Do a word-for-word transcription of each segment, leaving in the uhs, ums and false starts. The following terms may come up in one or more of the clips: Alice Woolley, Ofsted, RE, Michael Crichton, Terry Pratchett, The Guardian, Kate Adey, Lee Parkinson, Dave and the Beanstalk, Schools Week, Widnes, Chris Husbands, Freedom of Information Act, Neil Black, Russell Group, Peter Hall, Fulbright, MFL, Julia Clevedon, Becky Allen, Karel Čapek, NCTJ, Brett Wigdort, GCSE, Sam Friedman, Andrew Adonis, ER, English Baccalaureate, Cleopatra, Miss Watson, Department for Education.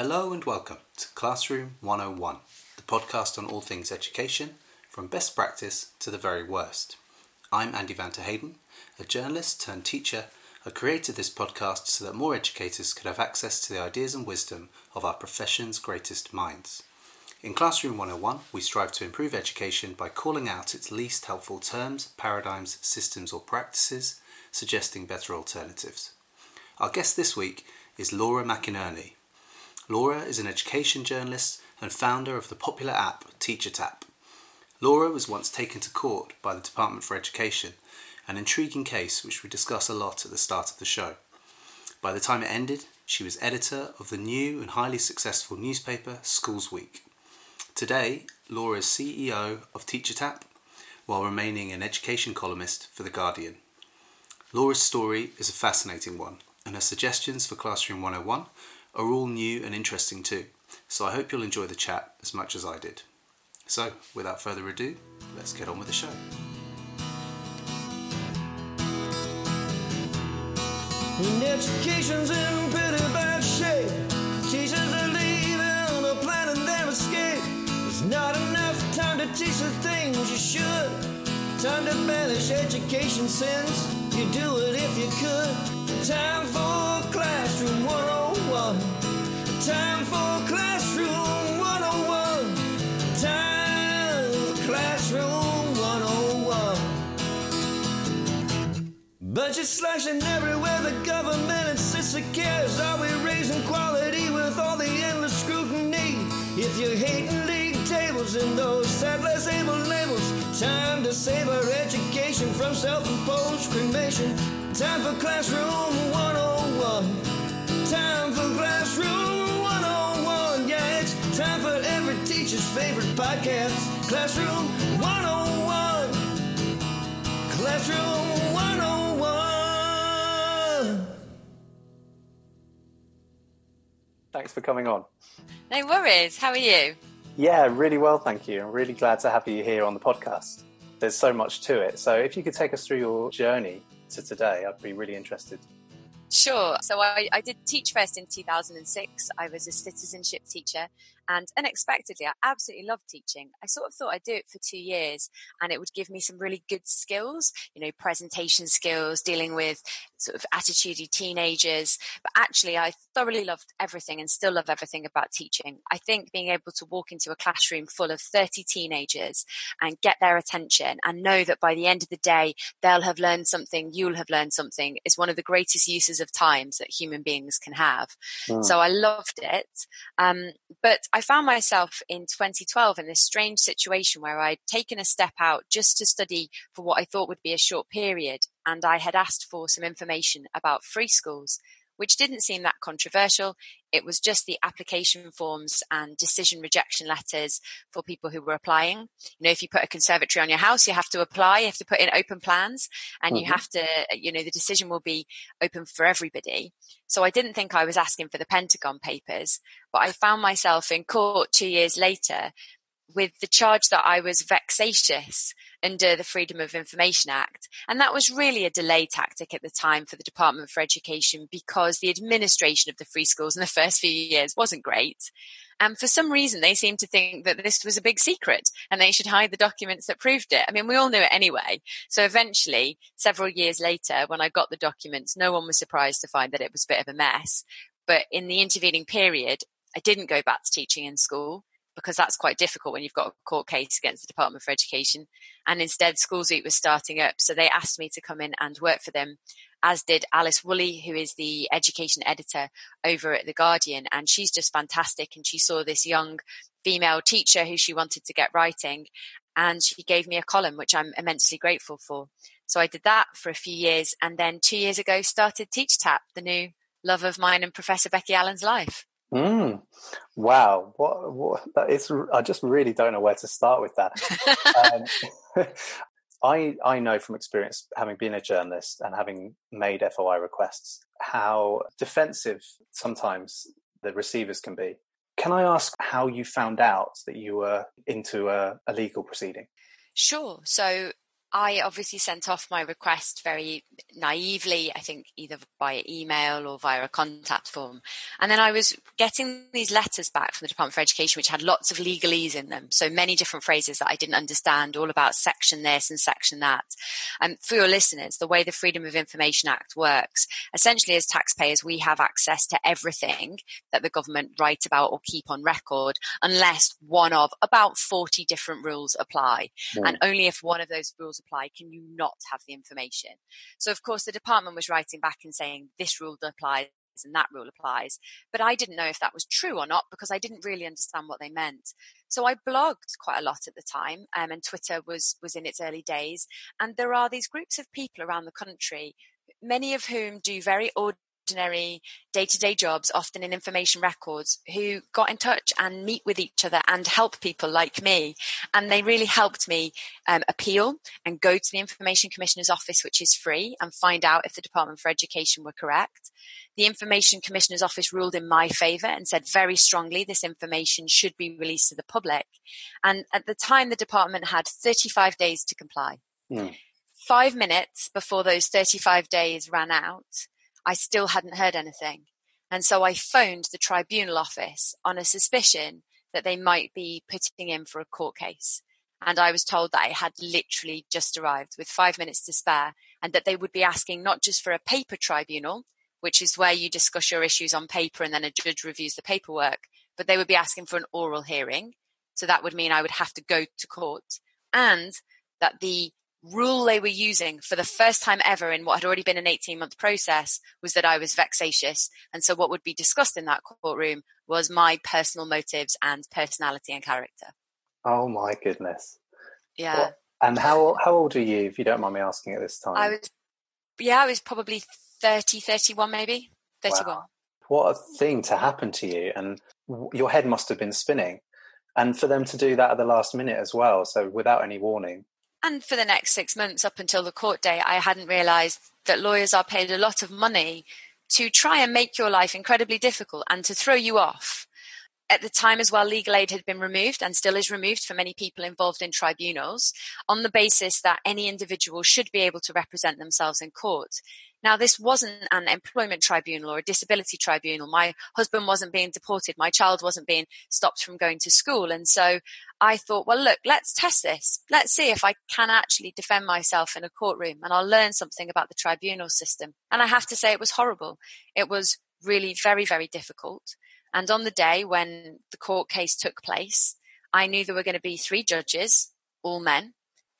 Hello and welcome to Classroom one oh one, the podcast on all things education, from best practice to the very worst. I'm Andy van Terhaeden, a journalist turned teacher who created this podcast so that more educators could have access to the ideas and wisdom of our profession's greatest minds. In Classroom one oh one, we strive to improve education by calling out its least helpful terms, paradigms, systems or practices, suggesting better alternatives. Our guest this week is Laura McInerney. Laura is an education journalist and founder of the popular app Teacher Tap. Laura was once taken to court by the Department for Education, an intriguing case which we discuss a lot at the start of the show. By the time it ended, she was editor of the new and highly successful newspaper Schools Week. Today, Laura is C E O of Teacher Tap, while remaining an education columnist for The Guardian. Laura's story is a fascinating one, and her suggestions for Classroom one oh one are all new and interesting too, so I hope you'll enjoy the chat as much as I did. So, without further ado, let's get on with the show. When education's in pretty bad shape, teachers are leaving or planning their escape. There's not enough time to teach the things you should. Time to banish education since you do it if you could. Time for Classroom one oh one. Time for Classroom one oh one. Time for Classroom one oh one. Budget slashing everywhere the government insists it cares. Are we raising quality with all the endless scrutiny? If you're hating league tables and those sadless able labels, time to save our education from self-imposed cremation. Time for Classroom one oh one. Time for Classroom one oh one, yeah, it's time for every teacher's favorite podcast. Classroom one oh one, Classroom one oh one. Thanks for coming on. No worries, how are you? Yeah, really well, thank you. I'm really glad to have you here on the podcast. There's so much to it, so if you could take us through your journey to today, I'd be really interested. Sure. So I, I did Teach First in two thousand six. I was a citizenship teacher, and unexpectedly, I absolutely loved teaching. I sort of thought I'd do it for two years and it would give me some really good skills, you know, presentation skills, dealing with sort of attitudey teenagers. But actually, I thoroughly loved everything and still love everything about teaching. I think being able to walk into a classroom full of thirty teenagers and get their attention and know that by the end of the day, they'll have learned something, you'll have learned something, is one of the greatest uses of times that human beings can have. Mm. So I loved it. Um, but I found myself in twenty twelve in this strange situation where I'd taken a step out just to study for what I thought would be a short period. And I had asked for some information about free schools, which didn't seem that controversial. It was just the application forms and decision rejection letters for people who were applying. You know, if you put a conservatory on your house, you have to apply, you have to put in open plans, and mm-hmm. you have to, you know, the decision will be open for everybody. So I didn't think I was asking for the Pentagon Papers, but I found myself in court two years later with the charge that I was vexatious under the Freedom of Information Act. And that was really a delay tactic at the time for the Department for Education, because the administration of the free schools in the first few years wasn't great. And for some reason, they seemed to think that this was a big secret and they should hide the documents that proved it. I mean, we all knew it anyway. So eventually, several years later, when I got the documents, no one was surprised to find that it was a bit of a mess. But in the intervening period, I didn't go back to teaching in school, because that's quite difficult when you've got a court case against the Department for Education. And instead, Schools Week was starting up. So they asked me to come in and work for them, as did Alice Woolley, who is the education editor over at The Guardian. And she's just fantastic. And she saw this young female teacher who she wanted to get writing. And she gave me a column, which I'm immensely grateful for. So I did that for a few years. And then two years ago, started Teach Tap, the new love of mine and Professor Becky Allen's life. Mm. Wow. What, what that is, I just really don't know where to start with that. um, I I know from experience, having been a journalist and having made F O I requests, how defensive sometimes the receivers can be. Can I ask how you found out that you were into a, a legal proceeding? Sure. So I obviously sent off my request very naively, I think either by email or via a contact form. And then I was getting these letters back from the Department for Education, which had lots of legalese in them. So many different phrases that I didn't understand, all about section this and section that. And um, for your listeners, the way the Freedom of Information Act works, essentially as taxpayers, we have access to everything that the government write about or keep on record, unless one of about forty different rules apply. Mm. And only if one of those rules apply can you not have the information. So of course the department was writing back and saying this rule applies and that rule applies, but I didn't know if that was true or not because I didn't really understand what they meant. So I blogged quite a lot at the time, um, and Twitter was was in its early days, and there are these groups of people around the country, many of whom do very ordinary day-to-day jobs, often in information records, who got in touch and meet with each other and help people like me. And they really helped me um, appeal and go to the Information Commissioner's Office, which is free, and find out if the Department for Education were correct. The Information Commissioner's Office ruled in my favour and said very strongly this information should be released to the public. And at the time, the department had thirty-five days to comply. Mm. Five minutes before those thirty-five days ran out, I still hadn't heard anything. And so I phoned the tribunal office on a suspicion that they might be putting in for a court case. And I was told that I had literally just arrived with five minutes to spare, and that they would be asking not just for a paper tribunal, which is where you discuss your issues on paper and then a judge reviews the paperwork, but they would be asking for an oral hearing. So that would mean I would have to go to court, and that the rule they were using for the first time ever in what had already been an eighteen-month process was that I was vexatious. And so what would be discussed in that courtroom was my personal motives and personality and character. Oh, my goodness. Yeah. Well, and how how old are you, if you don't mind me asking at this time? I was, yeah, I was probably thirty, thirty-one maybe, thirty-one. Wow. What a thing to happen to you. And your head must have been spinning. And for them to do that at the last minute as well, so without any warning. And for the next six months up until the court day, I hadn't realised that lawyers are paid a lot of money to try and make your life incredibly difficult and to throw you off. At the time as well, legal aid had been removed and still is removed for many people involved in tribunals on the basis that any individual should be able to represent themselves in court. Now, this wasn't an employment tribunal or a disability tribunal. My husband wasn't being deported. My child wasn't being stopped from going to school. And so I thought, well, look, let's test this. Let's see if I can actually defend myself in a courtroom, and I'll learn something about the tribunal system. And I have to say it was horrible. It was really very, very difficult. And on the day when the court case took place, I knew there were going to be three judges, all men.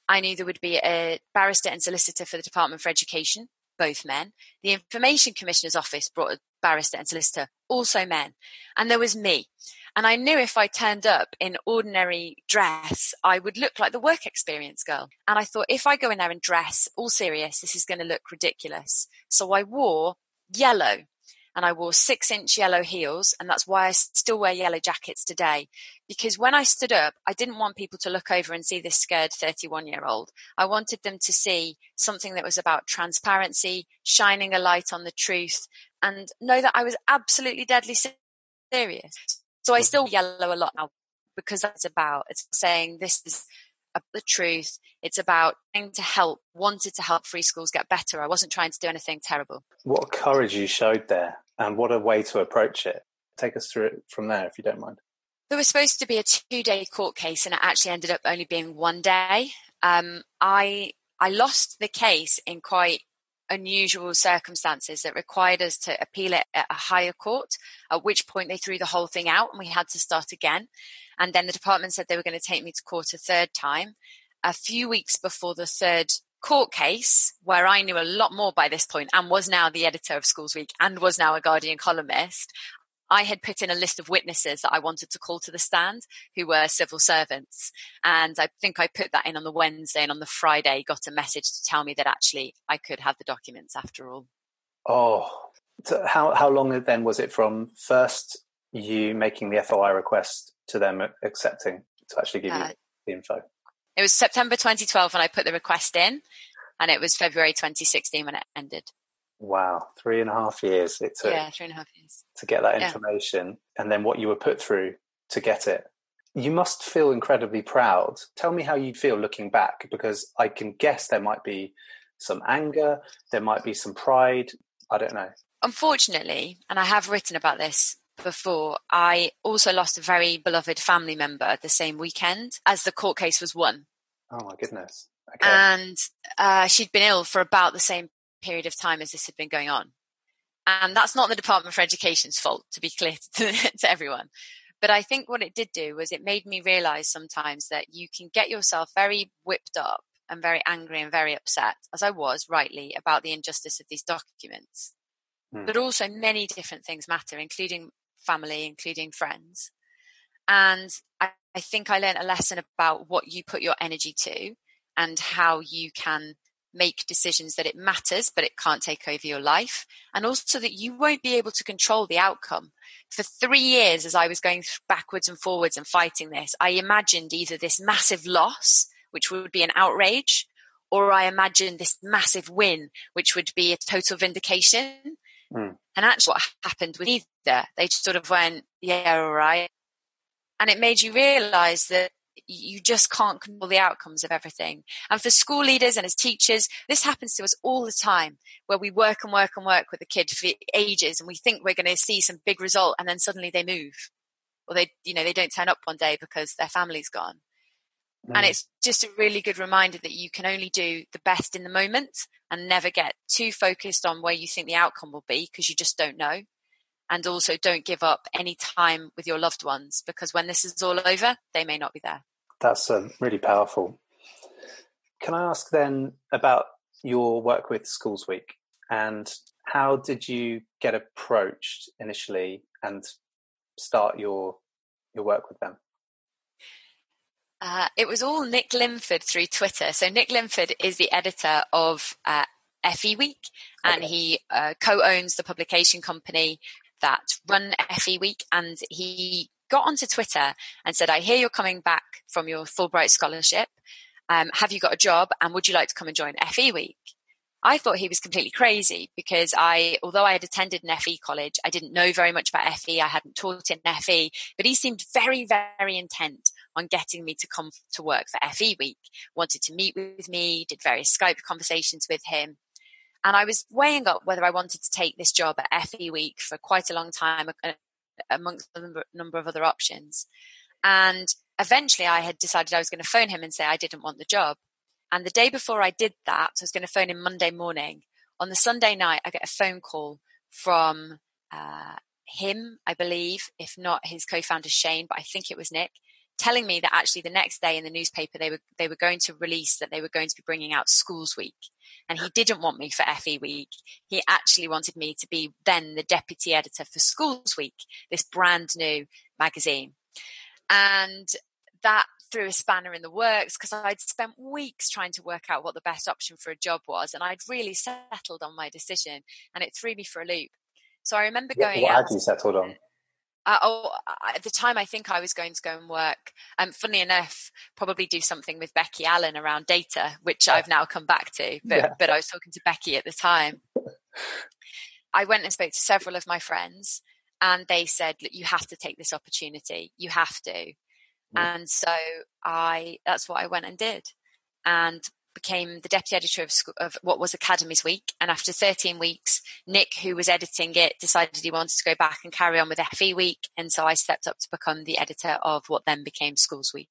I knew there would be a barrister and solicitor for the Department for Education, both men. The Information Commissioner's Office brought a barrister and solicitor, also men. And there was me. And I knew if I turned up in ordinary dress, I would look like the work experience girl. And I thought, if I go in there and dress all serious, this is going to look ridiculous. So I wore yellow, and I wore six inch yellow heels. And that's why I still wear yellow jackets today, because when I stood up, I didn't want people to look over and see this scared thirty-one year old. I wanted them to see something that was about transparency, shining a light on the truth, and know that I was absolutely deadly serious. So I still yellow a lot now, because that's about, it's saying this is the truth. It's about trying to help, wanted to help free schools get better. I wasn't trying to do anything terrible. What courage you showed there, and what a way to approach it. Take us through it from there, if you don't mind. There was supposed to be a two-day court case, and it actually ended up only being one day. Um, I I lost the case in quite unusual circumstances that required us to appeal it at a higher court, at which point they threw the whole thing out and we had to start again. And then the department said they were going to take me to court a third time. A few weeks before the third court case, where I knew a lot more by this point and was now the editor of Schools Week and was now a Guardian columnist, I had put in a list of witnesses that I wanted to call to the stand who were civil servants. And I think I put that in on the Wednesday, and on the Friday got a message to tell me that actually I could have the documents after all. Oh, so how, how long then was it from first you making the F O I request to them accepting to actually give uh, you the info? It was September twenty twelve when I put the request in, and it was February twenty sixteen when it ended. Wow, three and a half years it took. Yeah, three and a half years to get that information, yeah. And then what you were put through to get it. You must feel incredibly proud. Tell me how you'd feel looking back, because I can guess there might be some anger, there might be some pride. I don't know. Unfortunately, and I have written about this before, I also lost a very beloved family member the same weekend as the court case was won. Oh, my goodness. Okay. And uh, she'd been ill for about the same period of time as this had been going on. And that's not the Department for Education's fault, to be clear to, to everyone. But I think what it did do was it made me realise sometimes that you can get yourself very whipped up and very angry and very upset, as I was, rightly, about the injustice of these documents. Mm. But also many different things matter, including family, including friends. And I, I think I learned a lesson about what you put your energy to and how you can make decisions that it matters, but it can't take over your life. And also that you won't be able to control the outcome. For three years, as I was going backwards and forwards and fighting this, I imagined either this massive loss, which would be an outrage, or I imagined this massive win, which would be a total vindication. Mm. And actually what happened with either, they just sort of went, yeah, all right. And it made you realise that you just can't control the outcomes of everything. And for school leaders and as teachers, this happens to us all the time, where we work and work and work with a kid for ages and we think we're going to see some big result, and then suddenly they move, or they, you know, they don't turn up one day because their family's gone. Mm. And it's just a really good reminder that you can only do the best in the moment and never get too focused on where you think the outcome will be, because you just don't know. And also don't give up any time with your loved ones, because when this is all over, they may not be there. That's um, really powerful. Can I ask then about your work with Schools Week, and how did you get approached initially and start your your work with them? Uh, it was all Nick Linford through Twitter. So Nick Linford is the editor of uh, F E Week, and okay. he uh, co-owns the publication company that run F E Week, and he got onto Twitter and said, I hear you're coming back from your Fulbright scholarship. Um, have you got a job, and would you like to come and join F E Week? I thought he was completely crazy, because I, although I had attended an F E college, I didn't know very much about F E. I hadn't taught in F E, but he seemed very, very intent on getting me to come to work for F E Week, wanted to meet with me, did various Skype conversations with him. And I was weighing up whether I wanted to take this job at F E Week for quite a long time, amongst a number of other options. And eventually I had decided I was going to phone him and say I didn't want the job. And the day before I did that, I was going to phone him Monday morning. On the Sunday night, I get a phone call from uh, him, I believe, if not his co-founder Shane, but I think it was Nick, telling me that actually the next day in the newspaper, they were they were going to release that they were going to be bringing out Schools Week. And he didn't want me for F E Week. He actually wanted me to be then the deputy editor for Schools Week, this brand new magazine. And that threw a spanner in the works, because I'd spent weeks trying to work out what the best option for a job was. And I'd really settled on my decision, and it threw me for a loop. So I remember going what out. What had you settled on? Uh, oh, at the time, I think I was going to go and work, and um, funnily enough, probably do something with Becky Allen around data, which I've now come back to. But, yeah. but I was talking to Becky at the time. I went and spoke to several of my friends, and they said, look, you have to take this opportunity. You have to. Mm. And so I that's what I went and did, and became the deputy editor of, school, of what was Academies Week. And after thirteen weeks, Nick, who was editing it, decided he wanted to go back and carry on with F E Week. And so I stepped up to become the editor of what then became Schools Week.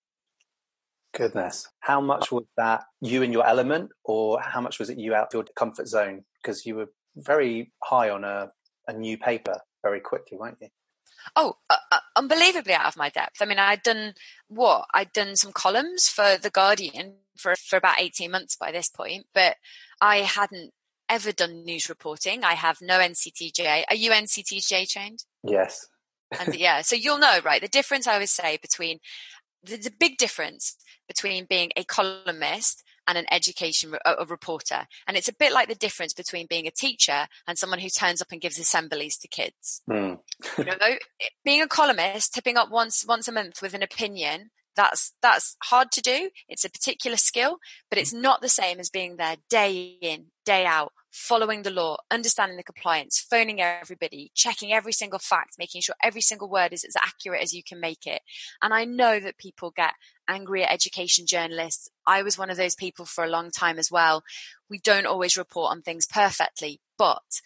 Goodness. How much was that you in your element, or how much was it you out of your comfort zone? Because you were very high on a, a new paper very quickly, weren't you? Oh, uh, uh, unbelievably out of my depth. I mean, I'd done what? I'd done some columns for The Guardian for, for about eighteen months by this point, but I hadn't ever done news reporting. I have no N C T J. Are you N C T J trained? Yes. And yeah, so you'll know, right? The difference I would say between, there's a big difference between being a columnist and an education re- a reporter. And it's a bit like the difference between being a teacher and someone who turns up and gives assemblies to kids. Mm. You know, being a columnist, tipping up once once a month with an opinion, that's that's hard to do. It's a particular skill, but it's not the same as being there day in, day out, following the law, understanding the compliance, phoning everybody, checking every single fact, making sure every single word is as accurate as you can make it. And I know that people get angry at education journalists. I was one of those people for a long time as well. We don't always report on things perfectly, but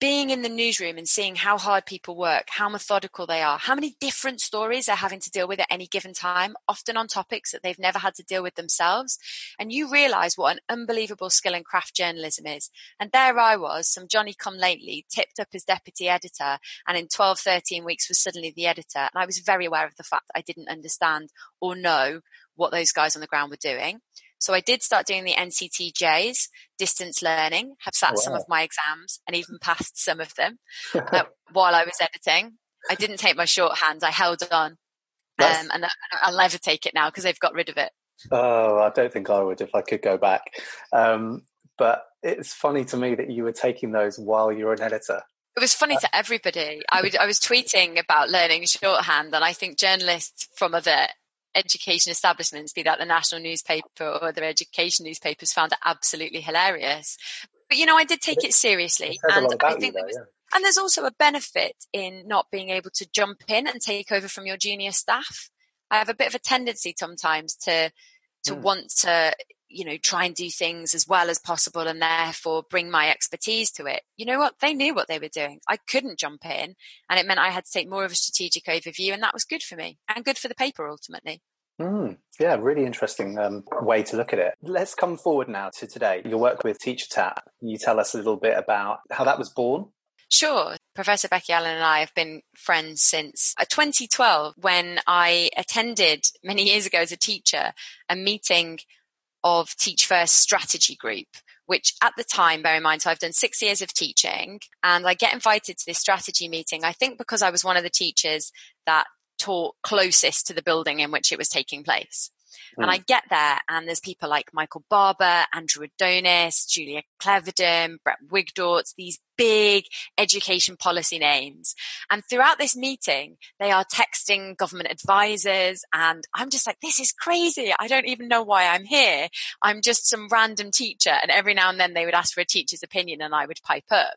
being in the newsroom and seeing how hard people work, how methodical they are, how many different stories they're having to deal with at any given time, often on topics that they've never had to deal with themselves. And you realise what an unbelievable skill and craft journalism is. And there I was, some Johnny come lately, tipped up as deputy editor, and in twelve, thirteen weeks was suddenly the editor. And I was very aware of the fact that I didn't understand or know what those guys on the ground were doing. So I did start doing the N C T Js, distance learning, have sat wow. some of my exams and even passed some of them uh, while I was editing. I didn't take my shorthand. I held on um, and I'll never take it now because they've got rid of it. Oh, I don't think I would if I could go back. Um, but it's funny to me that you were taking those while you were an editor. It was funny to everybody. I would, I was tweeting about learning shorthand, and I think journalists from other education establishments, be that the national newspaper or other education newspapers, found it absolutely hilarious. But you know, I did take it seriously, it and I think there was, though, yeah. And there's also a benefit in not being able to jump in and take over from your junior staff. I have a bit of a tendency sometimes to to mm. want to, you know, try and do things as well as possible and therefore bring my expertise to it. You know what? They knew what they were doing. I couldn't jump in, and it meant I had to take more of a strategic overview, and that was good for me and good for the paper ultimately. Mm, yeah, really interesting um, way to look at it. Let's come forward now to today. Your work with Teacher Tap. Can you tell us a little bit about how that was born? Sure. Professor Becky Allen and I have been friends since twenty twelve, when I attended many years ago as a teacher a meeting of Teach First strategy group, which at the time, bear in mind, so I've done six years of teaching, and I get invited to this strategy meeting, I think because I was one of the teachers that taught closest to the building in which it was taking place. Mm. And I get there and there's people like Michael Barber, Andrew Adonis, Julia Clevedon, Brett Wigdort, these big education policy names. And throughout this meeting, they are texting government advisors. And I'm just like, this is crazy. I don't even know why I'm here. I'm just some random teacher. And every now and then they would ask for a teacher's opinion and I would pipe up.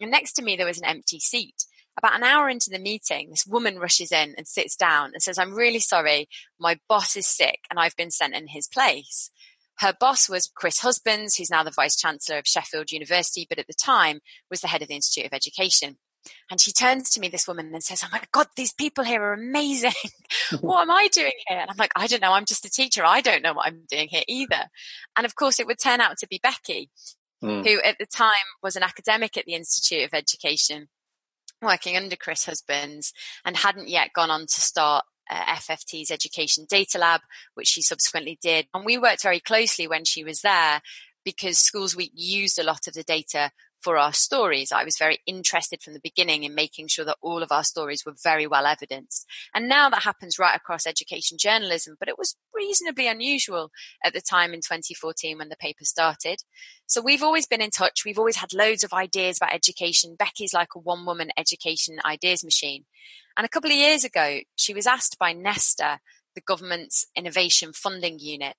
And next to me, there was an empty seat. About an hour into the meeting, this woman rushes in and sits down and says, I'm really sorry, my boss is sick and I've been sent in his place. Her boss was Chris Husbands, who's now the Vice Chancellor of Sheffield University, but at the time was the head of the Institute of Education. And she turns to me, this woman, and says, oh my God, these people here are amazing. What am I doing here? And I'm like, I don't know. I'm just a teacher. I don't know what I'm doing here either. And of course, it would turn out to be Becky, mm. who at the time was an academic at the Institute of Education, working under Chris Husbands, and hadn't yet gone on to start uh, F F T's Education Data Lab, which she subsequently did. And we worked very closely when she was there because Schools Week used a lot of the data for our stories. I was very interested from the beginning in making sure that all of our stories were very well evidenced. And now that happens right across education journalism, but it was reasonably unusual at the time in twenty fourteen when the paper started. So we've always been in touch. We've always had loads of ideas about education. Becky's like a one-woman education ideas machine. And a couple of years ago, she was asked by N E S T A, the government's innovation funding unit,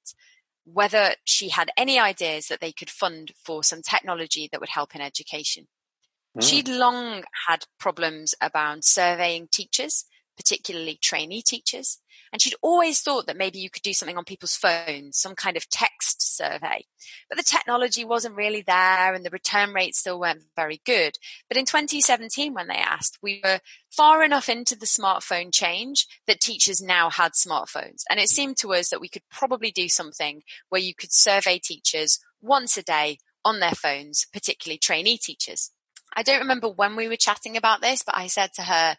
whether she had any ideas that they could fund for some technology that would help in education. Mm. She'd long had problems about surveying teachers, particularly trainee teachers. And she'd always thought that maybe you could do something on people's phones, some kind of text survey. But the technology wasn't really there and the return rates still weren't very good. But in twenty seventeen, when they asked, we were far enough into the smartphone change that teachers now had smartphones. And it seemed to us that we could probably do something where you could survey teachers once a day on their phones, particularly trainee teachers. I don't remember when we were chatting about this, but I said to her,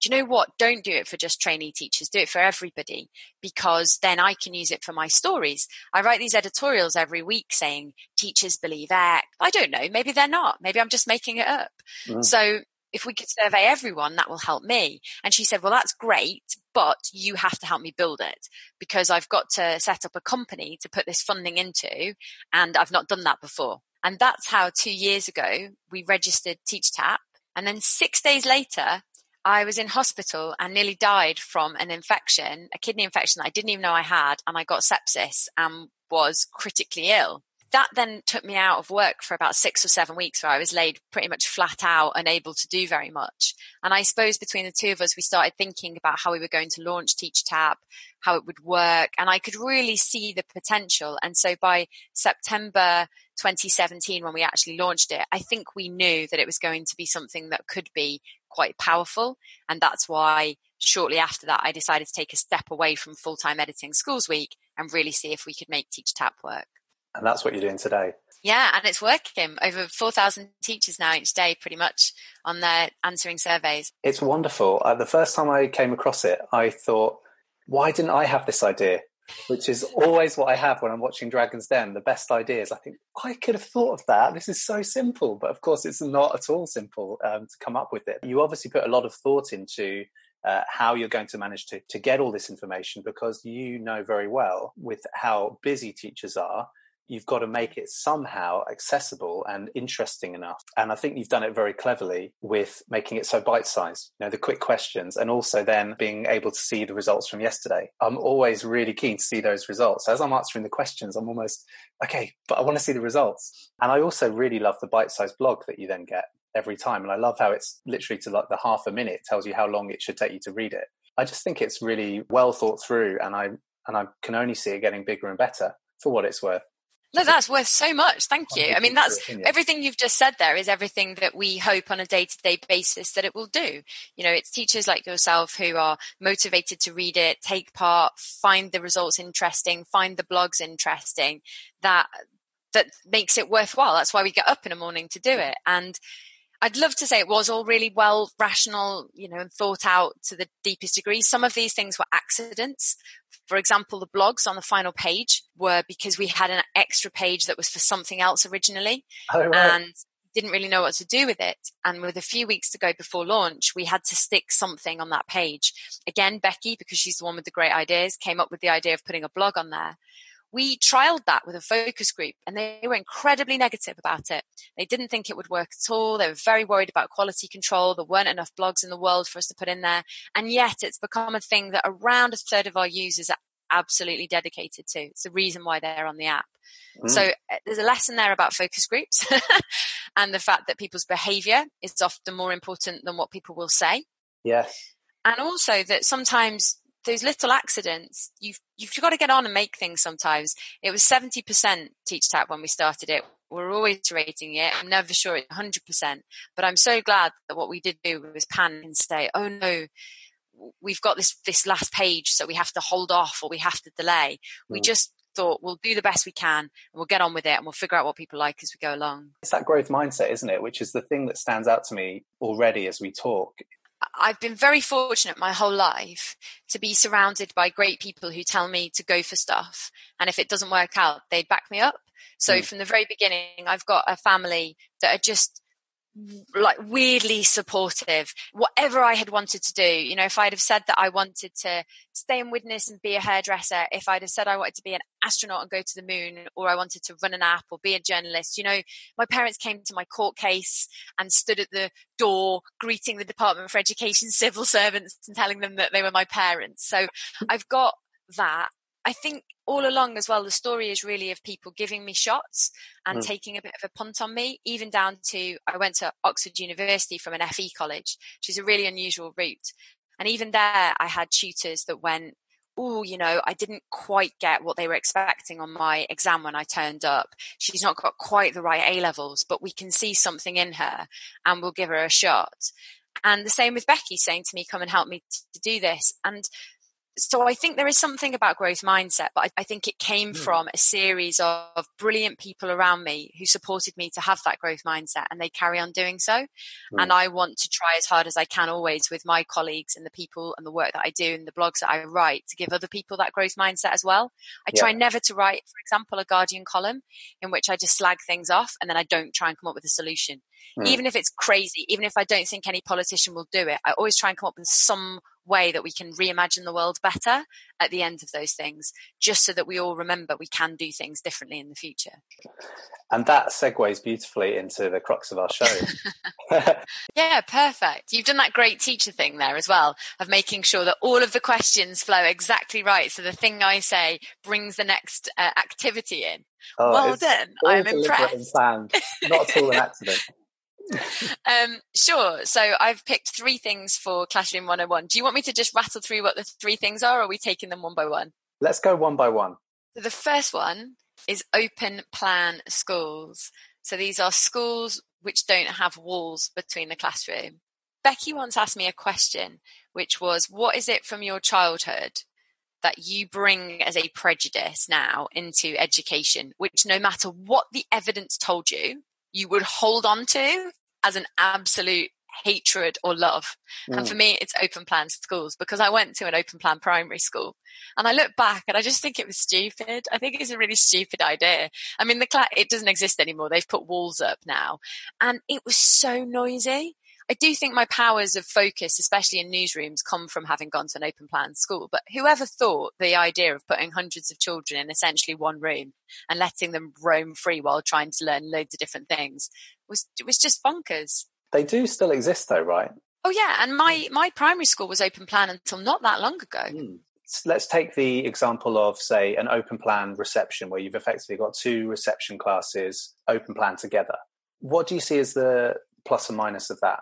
do you know what? Don't do it for just trainee teachers. Do it for everybody, because then I can use it for my stories. I write these editorials every week saying teachers believe X. I don't know. Maybe they're not. Maybe I'm just making it up. Mm. So if we could survey everyone, that will help me. And she said, well, that's great, but you have to help me build it because I've got to set up a company to put this funding into, and I've not done that before. And that's how two years ago we registered Teach Tap. And then six days later, I was in hospital and nearly died from an infection, a kidney infection that I didn't even know I had, and I got sepsis and was critically ill. That then took me out of work for about six or seven weeks where I was laid pretty much flat out, unable to do very much. And I suppose between the two of us, we started thinking about how we were going to launch Teacher Tap, how it would work. And I could really see the potential. And so by September twenty seventeen, when we actually launched it, I think we knew that it was going to be something that could be quite powerful. And that's why shortly after that, I decided to take a step away from full-time editing Schools Week and really see if we could make Teacher Tap work. And that's what you're doing today. Yeah, and it's working. Over four thousand teachers now each day, pretty much, on their answering surveys. It's wonderful. Uh, the first time I came across it, I thought, why didn't I have this idea? Which is always what I have when I'm watching Dragon's Den, the best ideas. I think, I could have thought of that. This is so simple. But of course, it's not at all simple um, to come up with it. You obviously put a lot of thought into Uh, how you're going to manage to, to get all this information, because you know very well with how busy teachers are, you've got to make it somehow accessible and interesting enough. And I think you've done it very cleverly with making it so bite-sized, you know, the quick questions, and also then being able to see the results from yesterday. I'm always really keen to see those results. As I'm answering the questions, I'm almost, okay, but I want to see the results. And I also really love the bite-sized blog that you then get every time. And I love how it's literally to like the half a minute tells you how long it should take you to read it. I just think it's really well thought through, and I and I can only see it getting bigger and better for what it's worth. Look, that's worth so much. Thank you. I mean, that's everything you've just said there is everything that we hope on a day-to-day basis that it will do. You know, it's teachers like yourself who are motivated to read it, take part, find the results interesting, find the blogs interesting, that that makes it worthwhile. That's why we get up in the morning to do it. And I'd love to say it was all really well, rational, you know, and thought out to the deepest degree. Some of these things were accidents. For example, the blogs on the final page were because we had an extra page that was for something else originally. Oh, right. And didn't really know what to do with it. And with a few weeks to go before launch, we had to stick something on that page. Again, Becky, because she's the one with the great ideas, came up with the idea of putting a blog on there. We trialed that with a focus group, and they were incredibly negative about it. They didn't think it would work at all. They were very worried about quality control. There weren't enough blogs in the world for us to put in there. And yet it's become a thing that around a third of our users are absolutely dedicated to. It's the reason why they're on the app. Mm. So there's a lesson there about focus groups and the fact that people's behavior is often more important than what people will say. Yes. And also that sometimes those little accidents, you've you've got to get on and make things sometimes. It was seventy percent Teach Tap when we started it. We're always rating it. I'm never sure it's one hundred percent. But I'm so glad that what we did do was panic and say, oh no, we've got this, this last page, so we have to hold off or we have to delay. Mm. We just thought we'll do the best we can and we'll get on with it and we'll figure out what people like as we go along. It's that growth mindset, isn't it? Which is the thing that stands out to me already as we talk. I've been very fortunate my whole life to be surrounded by great people who tell me to go for stuff. And if it doesn't work out, they back me up. So mm. from the very beginning, I've got a family that are just like weirdly supportive. Whatever I had wanted to do, you know, if I'd have said that I wanted to stay in witness and be a hairdresser, if I'd have said I wanted to be an astronaut and go to the moon, or I wanted to run an app or be a journalist, you know, my parents came to my court case and stood at the door greeting the Department for Education civil servants and telling them that they were my parents. So I've got that. I think all along as well, the story is really of people giving me shots and mm. taking a bit of a punt on me, even down to, I went to Oxford University from an F E college, which is a really unusual route. And even there, I had tutors that went, oh, you know, I didn't quite get what they were expecting on my exam when I turned up. She's not got quite the right A levels, but we can see something in her and we'll give her a shot. And the same with Becky saying to me, come and help me t- to do this. And so I think there is something about growth mindset, but I, I think it came mm. from a series of, of brilliant people around me who supported me to have that growth mindset, and they carry on doing so. Mm. And I want to try as hard as I can always with my colleagues and the people and the work that I do and the blogs that I write to give other people that growth mindset as well. I yeah. try never to write, for example, a Guardian column in which I just slag things off and then I don't try and come up with a solution. Mm. Even if it's crazy, even if I don't think any politician will do it, I always try and come up with some way that we can reimagine the world better at the end of those things, just so that we all remember we can do things differently in the future. And that segues beautifully into the crux of our show. Yeah, perfect. You've done that great teacher thing there as well, of making sure that all of the questions flow exactly right, so the thing I say brings the next uh, activity in. Oh, well done. I'm impressed. Not at all an accident. um sure so I've picked three things for Classroom one oh one. Do you want me to just rattle through what the three things are, or are we taking them one by one? Let's go one by one. So the first one is open plan schools. So these are schools which don't have walls between the classroom. Becky once asked me a question, which was, what is it from your childhood that you bring as a prejudice now into education, which no matter what the evidence told you, you would hold on to as an absolute hatred or love? Mm. And for me, it's open plan schools, because I went to an open plan primary school, and I look back and I just think it was stupid. I think it's a really stupid idea. I mean, the cla- it doesn't exist anymore. They've put walls up now, and it was so noisy. I do think my powers of focus, especially in newsrooms, come from having gone to an open plan school. But whoever thought the idea of putting hundreds of children in essentially one room and letting them roam free while trying to learn loads of different things was it was just bonkers. They do still exist though, right? Oh yeah, and my, my primary school was open plan until not that long ago. Mm. So let's take the example of, say, an open plan reception, where you've effectively got two reception classes open plan together. What do you see as the plus and minus of that?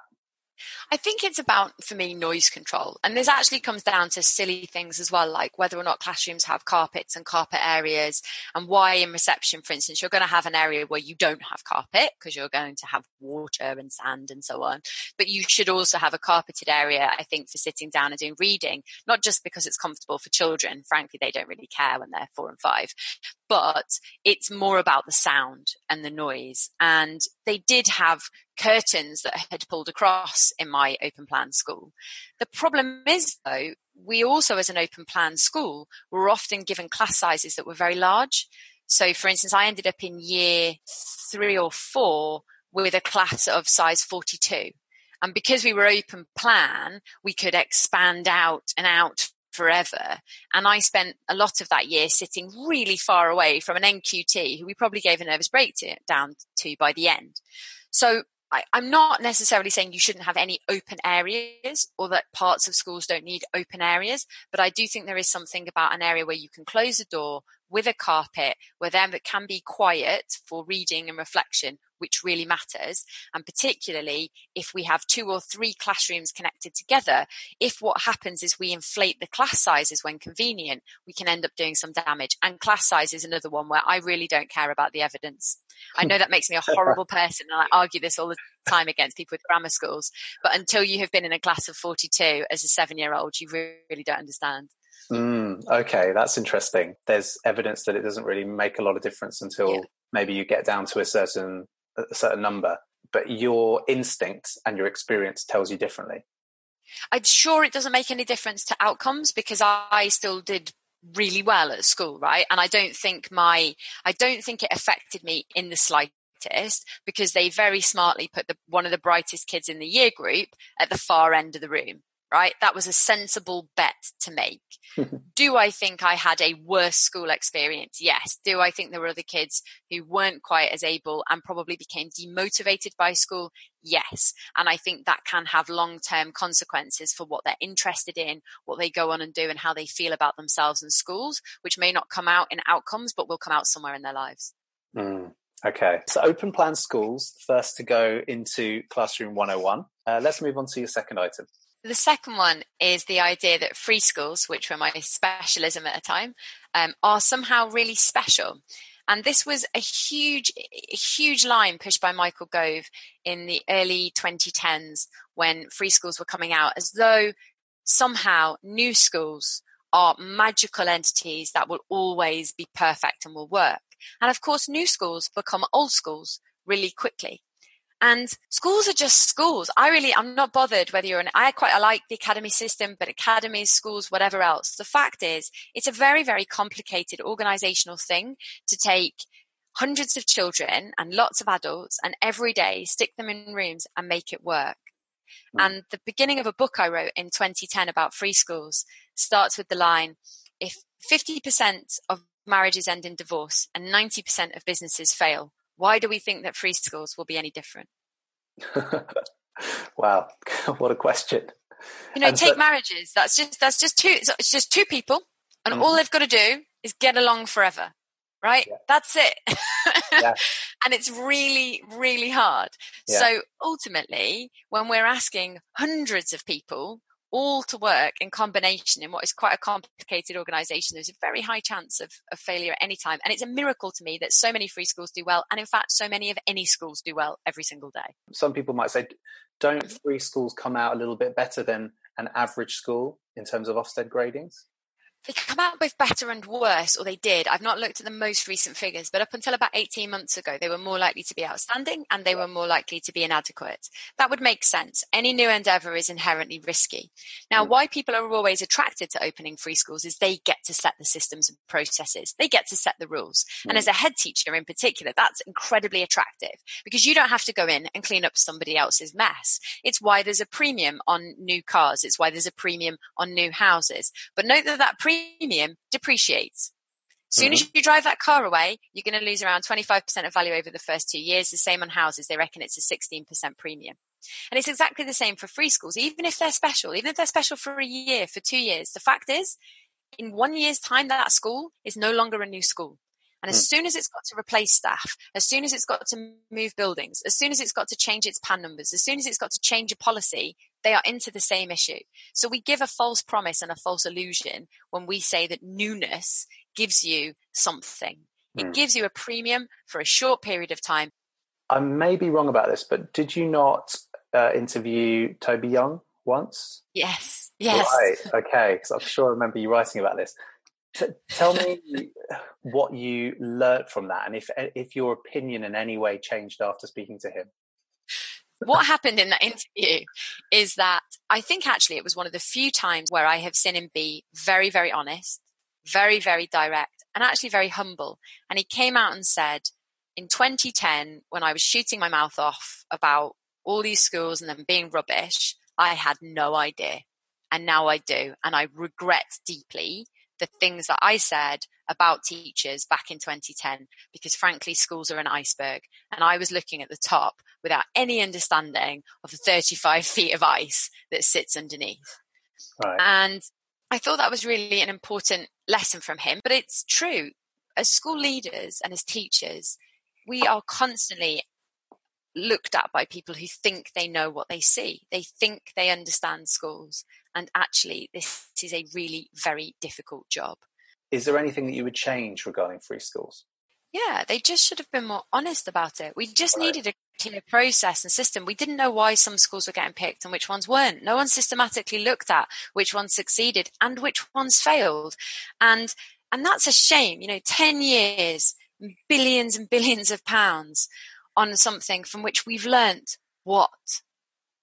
I think it's about, for me, noise control. And this actually comes down to silly things as well, like whether or not classrooms have carpets and carpet areas, and why in reception, for instance, you're going to have an area where you don't have carpet because you're going to have water and sand and so on. But you should also have a carpeted area, I think, for sitting down and doing reading, not just because it's comfortable for children. Frankly, they don't really care when they're four and five. But it's more about the sound and the noise. And they did have curtains that had pulled across in my open plan school. The problem is, though, we also, as an open plan school, were often given class sizes that were very large. So, for instance, I ended up in year three or four with a class of size forty-two. And because we were open plan, we could expand out and out forever. And I spent a lot of that year sitting really far away from an N Q T who we probably gave a nervous breakdown to by the end. So I, I'm not necessarily saying you shouldn't have any open areas, or that parts of schools don't need open areas, but I do think there is something about an area where you can close a door with a carpet, where there can be quiet for reading and reflection, which really matters. And particularly if we have two or three classrooms connected together, if what happens is we inflate the class sizes when convenient, we can end up doing some damage. And class size is another one where I really don't care about the evidence. I know that makes me a horrible person, and I argue this all the time against people with grammar schools, but until you have been in a class of forty-two as a seven-year-old, you really don't understand. Mm, okay, that's interesting. There's evidence that it doesn't really make a lot of difference until yeah. maybe you get down to a certain a certain number, but your instinct and your experience tells you differently. I'm sure it doesn't make any difference to outcomes, because I still did really well at school, right? And I don't think my, I don't think it affected me in the slightest, because they very smartly put the, one of the brightest kids in the year group at the far end of the room. Right? That was a sensible bet to make. Do I think I had a worse school experience? Yes. Do I think there were other kids who weren't quite as able and probably became demotivated by school? Yes. And I think that can have long-term consequences for what they're interested in, what they go on and do, and how they feel about themselves and schools, which may not come out in outcomes, but will come out somewhere in their lives. Mm. Okay. So open plan schools, first to go into Classroom one oh one. Uh, let's move on to your second item. The second one is the idea that free schools, which were my specialism at the time, um, are somehow really special. And this was a huge, huge line pushed by Michael Gove in the early twenty tens, when free schools were coming out as though somehow new schools are magical entities that will always be perfect and will work. And of course, new schools become old schools really quickly. And schools are just schools. I really, I'm not bothered whether you're an, I quite I like the academy system, but academies, schools, whatever else. The fact is, it's a very, very complicated organizational thing to take hundreds of children and lots of adults and every day stick them in rooms and make it work. And the beginning of a book I wrote in twenty ten about free schools starts with the line, if fifty percent of marriages end in divorce and ninety percent of businesses fail, why do we think that free schools will be any different? Wow. What a question. You know, and take so- marriages. That's just, that's just two, it's just two people and mm-hmm. all they've got to do is get along forever, right? Yeah. That's it. Yeah. And it's really, really hard. Yeah. So ultimately, when we're asking hundreds of people all to work in combination in what is quite a complicated organisation, there's a very high chance of, of failure at any time. And it's a miracle to me that so many free schools do well. And in fact, so many of any schools do well every single day. Some people might say, don't free schools come out a little bit better than an average school in terms of Ofsted gradings? They come out both better and worse, or they did. I've not looked at the most recent figures, but up until about eighteen months ago, they were more likely to be outstanding and they were more likely to be inadequate. That would make sense. Any new endeavour is inherently risky. Now, mm. why people are always attracted to opening free schools is they get to set the systems and processes. They get to set the rules. Mm. And as a head teacher in particular, that's incredibly attractive because you don't have to go in and clean up somebody else's mess. It's why there's a premium on new cars. It's why there's a premium on new houses. But note that that premium premium depreciates. As soon mm-hmm. as you drive that car away, you're going to lose around twenty-five percent of value over the first two years. The same on houses. They reckon it's a sixteen percent premium. And it's exactly the same for free schools. Even if they're special, even if they're special for a year, for two years, the fact is, in one year's time, that school is no longer a new school. And as soon as it's got to replace staff, as soon as it's got to move buildings, as soon as it's got to change its P A N numbers, as soon as it's got to change a policy, they are into the same issue. So we give a false promise and a false illusion when we say that newness gives you something. It mm. gives you a premium for a short period of time. I may be wrong about this, but did you not uh, interview Toby Young once? Yes, yes. Right, okay, because I'm sure I remember you writing about this. Tell me what you learnt from that, and if if your opinion in any way changed after speaking to him. What happened in that interview is that I think actually it was one of the few times where I have seen him be very, very honest, very, very direct, and actually very humble. And he came out and said, in twenty ten, when I was shooting my mouth off about all these schools and them being rubbish, I had no idea. And now I do. And I regret deeply the things that I said about teachers back in twenty ten, because frankly, schools are an iceberg. And I was looking at the top without any understanding of the thirty-five feet of ice that sits underneath. Right. And I thought that was really an important lesson from him. But it's true, as school leaders and as teachers, we are constantly looked at by people who think they know what they see. They think they understand schools. And actually, this is a really very difficult job. Is there anything that you would change regarding free schools? Yeah, they just should have been more honest about it. We just right. needed a clear process and system. We didn't know why some schools were getting picked and which ones weren't. No one systematically looked at which ones succeeded and which ones failed. And and that's a shame. You know, ten years, billions and billions of pounds on something from which we've learnt what?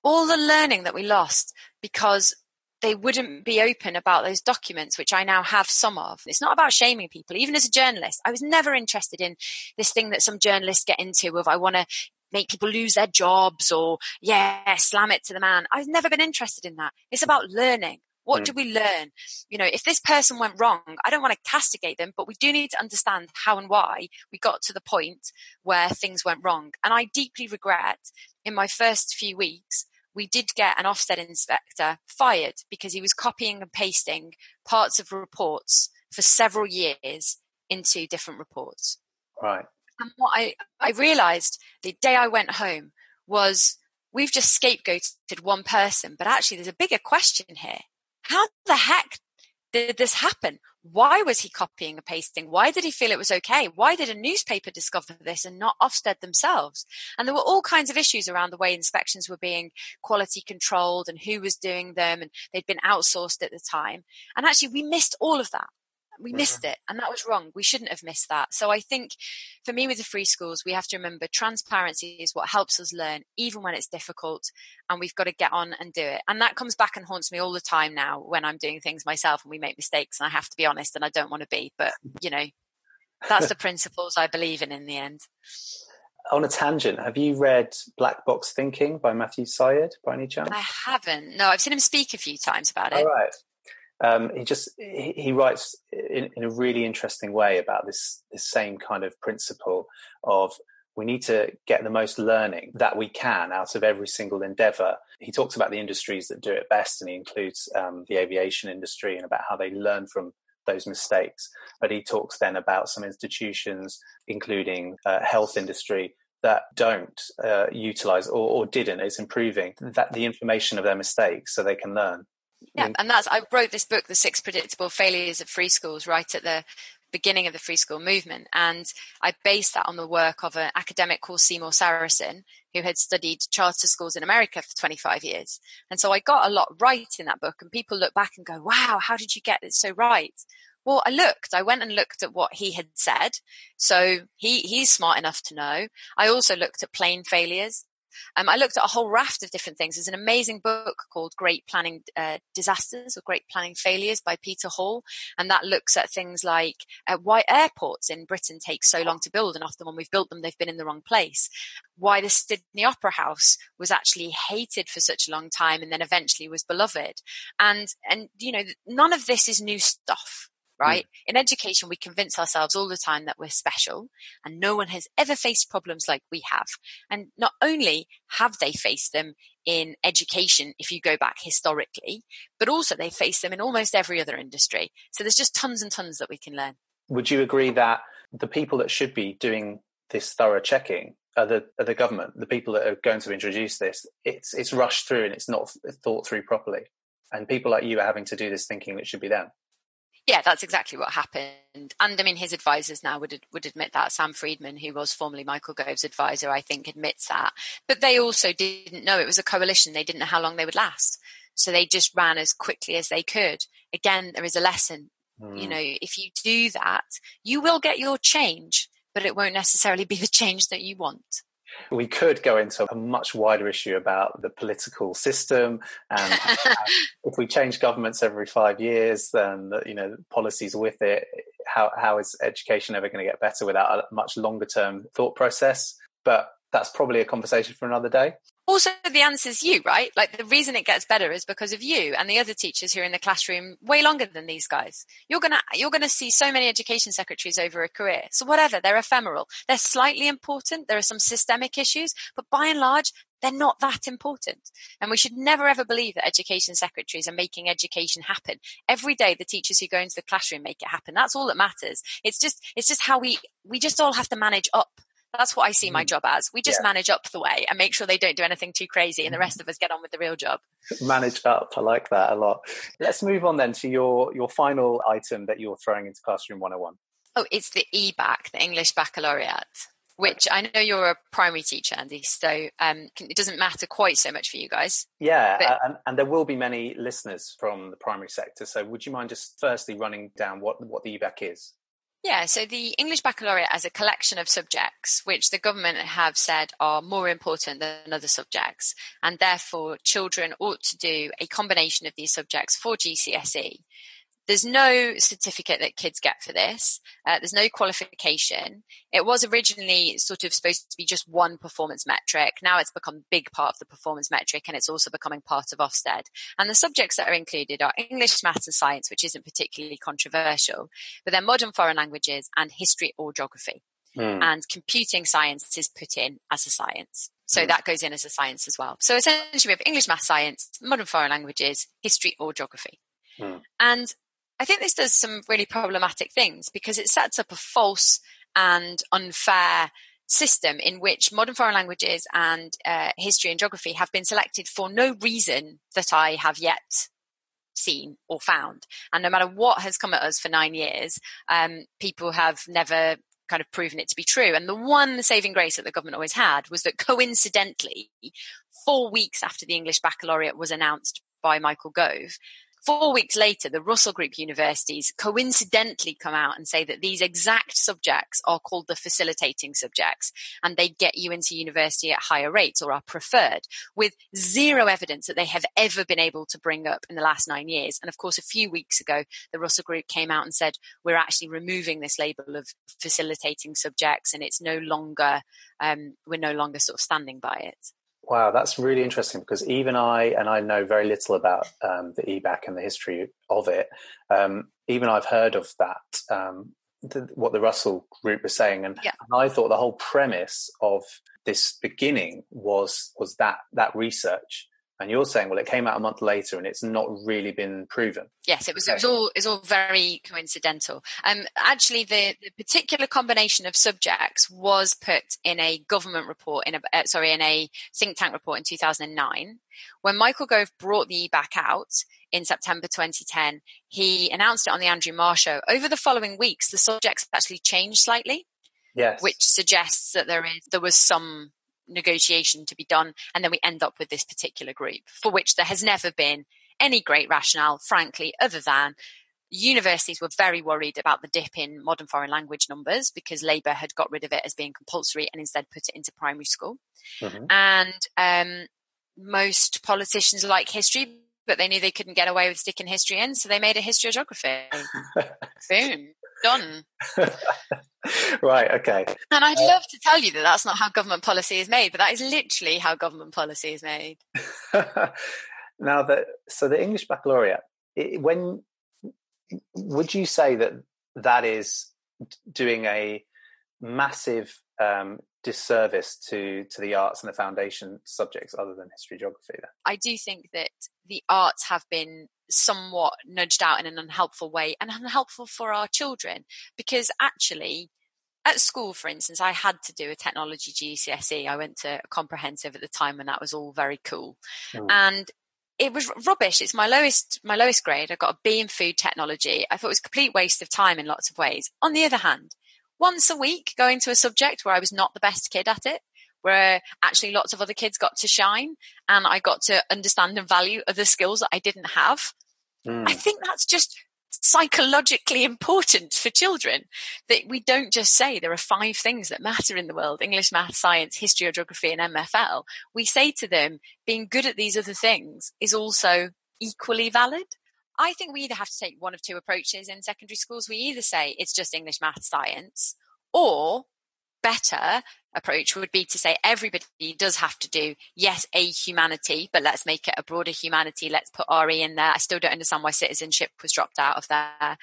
All the learning that we lost because they wouldn't be open about those documents, which I now have some of. It's not about shaming people. Even as a journalist, I was never interested in this thing that some journalists get into of, I want to make people lose their jobs or, yeah, slam it to the man. I've never been interested in that. It's about learning. What mm. do we learn? You know, if this person went wrong, I don't want to castigate them, but we do need to understand how and why we got to the point where things went wrong. And I deeply regret in my first few weeks, we did get an Ofsted inspector fired because he was copying and pasting parts of reports for several years into different reports. Right. And what I, I realised the day I went home was we've just scapegoated one person, but actually there's a bigger question here. How the heck did this happen? Why was he copying and pasting? Why did he feel it was okay? Why did a newspaper discover this and not Ofsted themselves? And there were all kinds of issues around the way inspections were being quality controlled and who was doing them, and they'd been outsourced at the time. And actually, we missed all of that. We mm-hmm. missed it, and that was wrong. We shouldn't have missed that. So I think for me with the free schools, we have to remember transparency is what helps us learn, even when it's difficult, and we've got to get on and do it. And that comes back and haunts me all the time now when I'm doing things myself and we make mistakes and I have to be honest and I don't want to be. But, you know, that's the principles I believe in in the end. on a tangent, have you read Black Box Thinking by Matthew Syed by any chance? I haven't. No, I've seen him speak a few times about it. All right. Um, he just he, he writes in, in a really interesting way about this, this same kind of principle of we need to get the most learning that we can out of every single endeavour. He talks about the industries that do it best, and he includes um, the aviation industry and about how they learn from those mistakes. But he talks then about some institutions, including uh, health industry, that don't uh, utilise or, or didn't, it's improving, that the information of their mistakes so they can learn. Yeah, and that's, I wrote this book, The Six Predictable Failures of Free Schools, right at the beginning of the free school movement. And I based that on the work of an academic called Seymour Saracen, who had studied charter schools in America for twenty-five years. And so I got a lot right in that book, and people look back and go, wow, how did you get it so right? Well, I looked, I went and looked at what he had said. So he, he's smart enough to know. I also looked at plain failures. Um, I looked at a whole raft of different things. There's an amazing book called Great Planning uh, Disasters or Great Planning Failures by Peter Hall. And that looks at things like uh, why airports in Britain take so long to build. And often when we've built them, they've been in the wrong place. Why the Sydney Opera House was actually hated for such a long time and then eventually was beloved. And, and you know, none of this is new stuff. Right? In education, we convince ourselves all the time that we're special, and no one has ever faced problems like we have. And not only have they faced them in education, if you go back historically, but also they face them in almost every other industry. So there's just tons and tons that we can learn. Would you agree that the people that should be doing this thorough checking are the, are the government, the people that are going to introduce this? It's, it's rushed through and it's not thought through properly. And people like you are having to do this thinking that should be them. Yeah, that's exactly what happened. And I mean, his advisors now would would admit that. Sam Friedman, who was formerly Michael Gove's advisor, I think admits that. But they also didn't know it was a coalition. They didn't know how long they would last. So they just ran as quickly as they could. Again, there is a lesson. Mm. You know, if you do that, you will get your change, but it won't necessarily be the change that you want. We could go into a much wider issue about the political system, and if we change governments every five years, then you know policies with it. How how is education ever going to get better without a much longer term thought process? But that's probably a conversation for another day. Also, the answer's you, right? Like the reason it gets better is because of you and the other teachers who are in the classroom way longer than these guys. You're gonna you're gonna see so many education secretaries over a career. So whatever, they're ephemeral. They're slightly important. There are some systemic issues, but by and large, they're not that important. And we should never, ever believe that education secretaries are making education happen. Every day, the teachers who go into the classroom make it happen. That's all that matters. It's just it's just how we we just all have to manage up. That's what I see my job as. We just yeah. manage up the way and make sure they don't do anything too crazy, and the rest of us get on with the real job. Manage up. I like that a lot. Let's move on then to your, your final item that you're throwing into Classroom one oh one. Oh, it's the E B A C, the English Baccalaureate, which I know you're a primary teacher, Andy, so um, it doesn't matter quite so much for you guys. Yeah, but... and, and there will be many listeners from the primary sector. So would you mind just firstly running down what, what the E B A C is? Yeah, so the English Baccalaureate as a collection of subjects which the government have said are more important than other subjects, and therefore children ought to do a combination of these subjects for G C S E. There's no certificate that kids get for this. Uh, there's no qualification. It was originally sort of supposed to be just one performance metric. Now it's become a big part of the performance metric, and it's also becoming part of Ofsted. And the subjects that are included are English, maths and science, which isn't particularly controversial, but they're modern foreign languages and history or geography. Mm. And computing science is put in as a science. So that goes in as a science as well. So essentially we have English, maths, science, modern foreign languages, history or geography. Mm. And I think this does some really problematic things because it sets up a false and unfair system in which modern foreign languages and uh, history and geography have been selected for no reason that I have yet seen or found. And no matter what has come at us for nine years, um, people have never kind of proven it to be true. And the one saving grace that the government always had was that coincidentally, four weeks after the English Baccalaureate was announced by Michael Gove, Four weeks later, the Russell Group universities coincidentally come out and say that these exact subjects are called the facilitating subjects, and they get you into university at higher rates or are preferred, with zero evidence that they have ever been able to bring up in the last nine years. And of course, a few weeks ago, the Russell Group came out and said, we're actually removing this label of facilitating subjects, and it's no longer, um, we're no longer sort of standing by it. Wow, that's really interesting, because even I, and I know very little about um, the E B A C and the history of it, um, even I've heard of that, um, th- what the Russell Group was saying. And, yeah. and I thought the whole premise of this beginning was was that that research. And you're saying, well, it came out a month later and it's not really been proven. Yes, it was, it was all it's all very coincidental. Um, actually, the, the particular combination of subjects was put in a government report, in a uh, sorry, in a think tank report in two thousand nine. When Michael Gove brought the E B A C out in September twenty ten, he announced it on the Andrew Marr Show. Over the following weeks, the subjects actually changed slightly, yes, which suggests that there is there was some negotiation to be done, and then we end up with this particular group for which there has never been any great rationale, frankly, other than universities were very worried about the dip in modern foreign language numbers because Labour had got rid of it as being compulsory and instead put it into primary school. Mm-hmm. And um, most politicians like history, but they knew they couldn't get away with sticking history in, so they made it history or geography. Boom. Done. Right, okay. And I'd uh, love to tell you that that's not how government policy is made, but that is literally how government policy is made. Now, the, so the English Baccalaureate, it, when would you say that that is doing a massive um, disservice to, to the arts and the foundation subjects other than history, geography? Then? I do think that the arts have been somewhat nudged out in an unhelpful way, and unhelpful for our children, because actually at school, for instance, I had to do a technology G C S E. I went to a comprehensive at the time when that was all very cool. Mm. And it was rubbish. It's my lowest my lowest grade. I got a B in food technology. I thought it was a complete waste of time in lots of ways. On the other hand, once a week going to a subject where I was not the best kid at it, where actually lots of other kids got to shine, and I got to understand and value other skills that I didn't have. Mm. I think that's just psychologically important for children, that we don't just say there are five things that matter in the world: English, math, science, history or geography and M F L. We say to them, being good at these other things is also equally valid. I think we either have to take one of two approaches in secondary schools. We either say it's just English, math, science, or better approach would be to say everybody does have to do, yes, a humanity, but let's make it a broader humanity. Let's put R E in there. I still don't understand why citizenship was dropped out of there.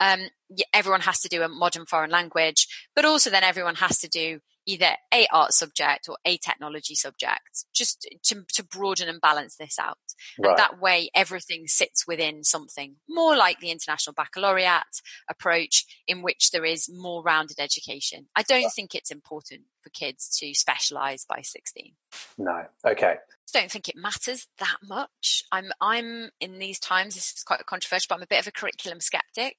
Um, everyone has to do a modern foreign language, but also then everyone has to do either a art subject or a technology subject, just to, to broaden and balance this out. Right. And that way everything sits within something more like the International Baccalaureate approach, in which there is more rounded education. I don't right. think it's important for kids to specialise by sixteen. No. Okay. I don't think it matters that much. I'm, I'm in these times, this is quite controversial, but I'm a bit of a curriculum sceptic.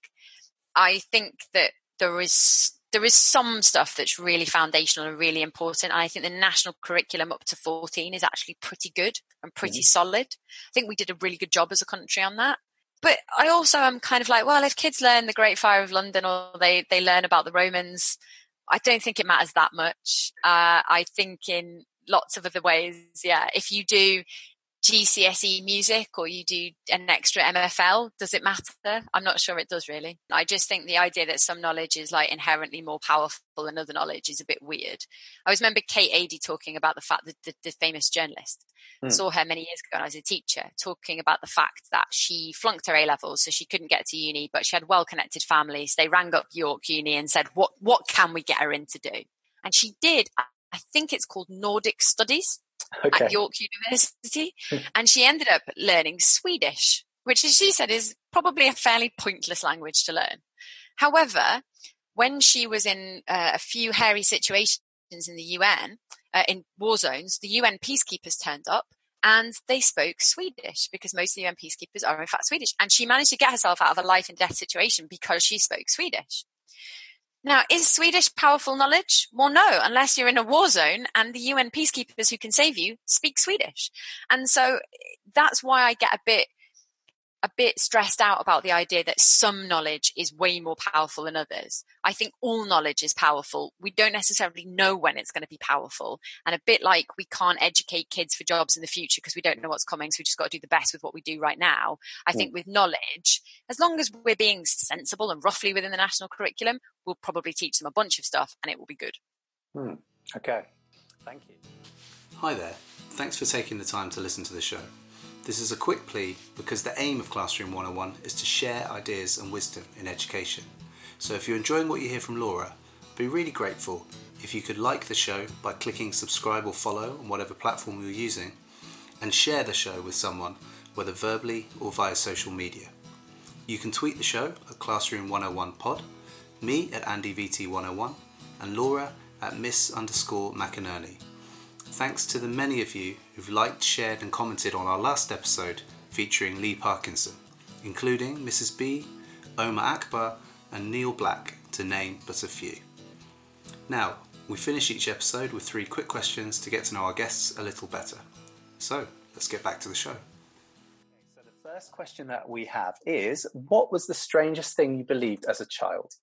I think that there is... There is some stuff that's really foundational and really important. And I think the national curriculum up to fourteen is actually pretty good and pretty mm-hmm. solid. I think we did a really good job as a country on that. But I also am kind of like, well, if kids learn the Great Fire of London or they, they learn about the Romans, I don't think it matters that much. Uh, I think in lots of other ways, yeah, if you do G C S E music or you do an extra M F L, does it matter? I'm not sure it does really. I just think the idea that some knowledge is like inherently more powerful than other knowledge is a bit weird. I always remember Kate Adey talking about the fact that the, the famous journalist, mm. saw her many years ago when I was a teacher, talking about the fact that she flunked her A-levels so she couldn't get to uni, but she had well-connected families. They rang up York Uni and said, what what can we get her in to do? And she did, I think it's called Nordic Studies. Okay. At York University, and she ended up learning Swedish, which, as she said, is probably a fairly pointless language to learn. However, when she was in uh, a few hairy situations in the U N, uh, in war zones, the U N peacekeepers turned up and they spoke Swedish, because most of the U N peacekeepers are in fact Swedish, and she managed to get herself out of a life and death situation because she spoke Swedish. Now, is Swedish powerful knowledge? Well, no, unless you're in a war zone and the U N peacekeepers who can save you speak Swedish. And so that's why I get a bit a bit stressed out about the idea that some knowledge is way more powerful than others. I think all knowledge is powerful. We don't necessarily know when it's going to be powerful. And a bit like we can't educate kids for jobs in the future because we don't know what's coming, so we just got to do the best with what we do right now. I think with knowledge, as long as we're being sensible and roughly within the national curriculum, we'll probably teach them a bunch of stuff and it will be good. Hmm. Okay. Thank you. Hi there. Thanks for taking the time to listen to the show. This is a quick plea because the aim of Classroom one oh one is to share ideas and wisdom in education. So if you're enjoying what you hear from Laura, I'd be really grateful if you could like the show by clicking subscribe or follow on whatever platform you're using, and share the show with someone, whether verbally or via social media. You can tweet the show at Classroom one oh one Pod, me at Andy V T one oh one, and Laura at Miss underscore McInerney. Thanks to the many of you who've liked, shared and commented on our last episode featuring Lee Parkinson, including Missus B, Omar Akbar and Neil Black, to name but a few. Now, we finish each episode with three quick questions to get to know our guests a little better. So, let's get back to the show. Okay, so the first question that we have is, what was the strangest thing you believed as a child?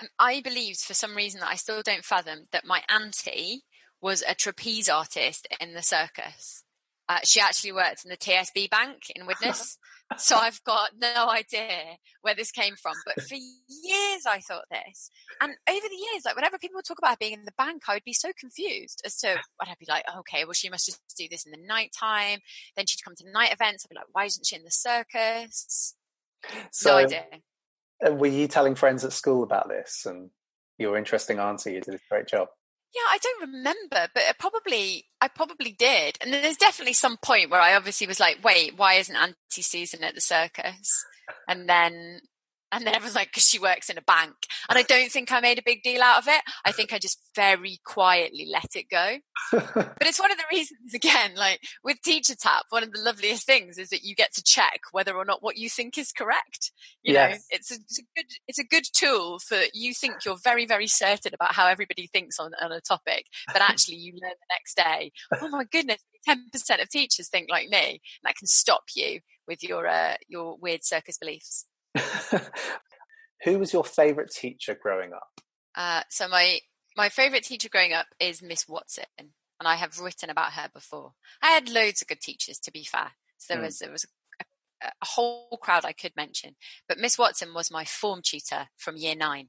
Um, I believed, for some reason that I still don't fathom, that my auntie was a trapeze artist in the circus. Uh, she actually worked in the T S B bank in Widnes. So I've got no idea where this came from. But for years I thought this. And over the years, like whenever people would talk about being in the bank, I would be so confused as to, I'd be like, okay, well, she must just do this in the night time. Then she'd come to night events. I'd be like, why isn't she in the circus? So, no idea. Were you telling friends at school about this? And your interesting auntie, you did a great job. Yeah, I don't remember, but it probably, I probably did. And there's definitely some point where I obviously was like, wait, why isn't Auntie Susan at the circus? And then, and then everyone's like, because she works in a bank. And I don't think I made a big deal out of it. I think I just very quietly let it go. But it's one of the reasons, again, like with Teacher Tap, one of the loveliest things is that you get to check whether or not what you think is correct. You yes. know, it's a, it's a good, it's a good tool for you think you're very, very certain about how everybody thinks on, on a topic, but actually you learn the next day, oh my goodness, ten percent of teachers think like me. And that can stop you with your uh, your weird circus beliefs. Who was your favourite teacher growing up? Uh, so my my favourite teacher growing up is Miss Watson, and I have written about her before. I had loads of good teachers, to be fair. So there mm. was there was a, a whole crowd I could mention, but Miss Watson was my form tutor from year nine,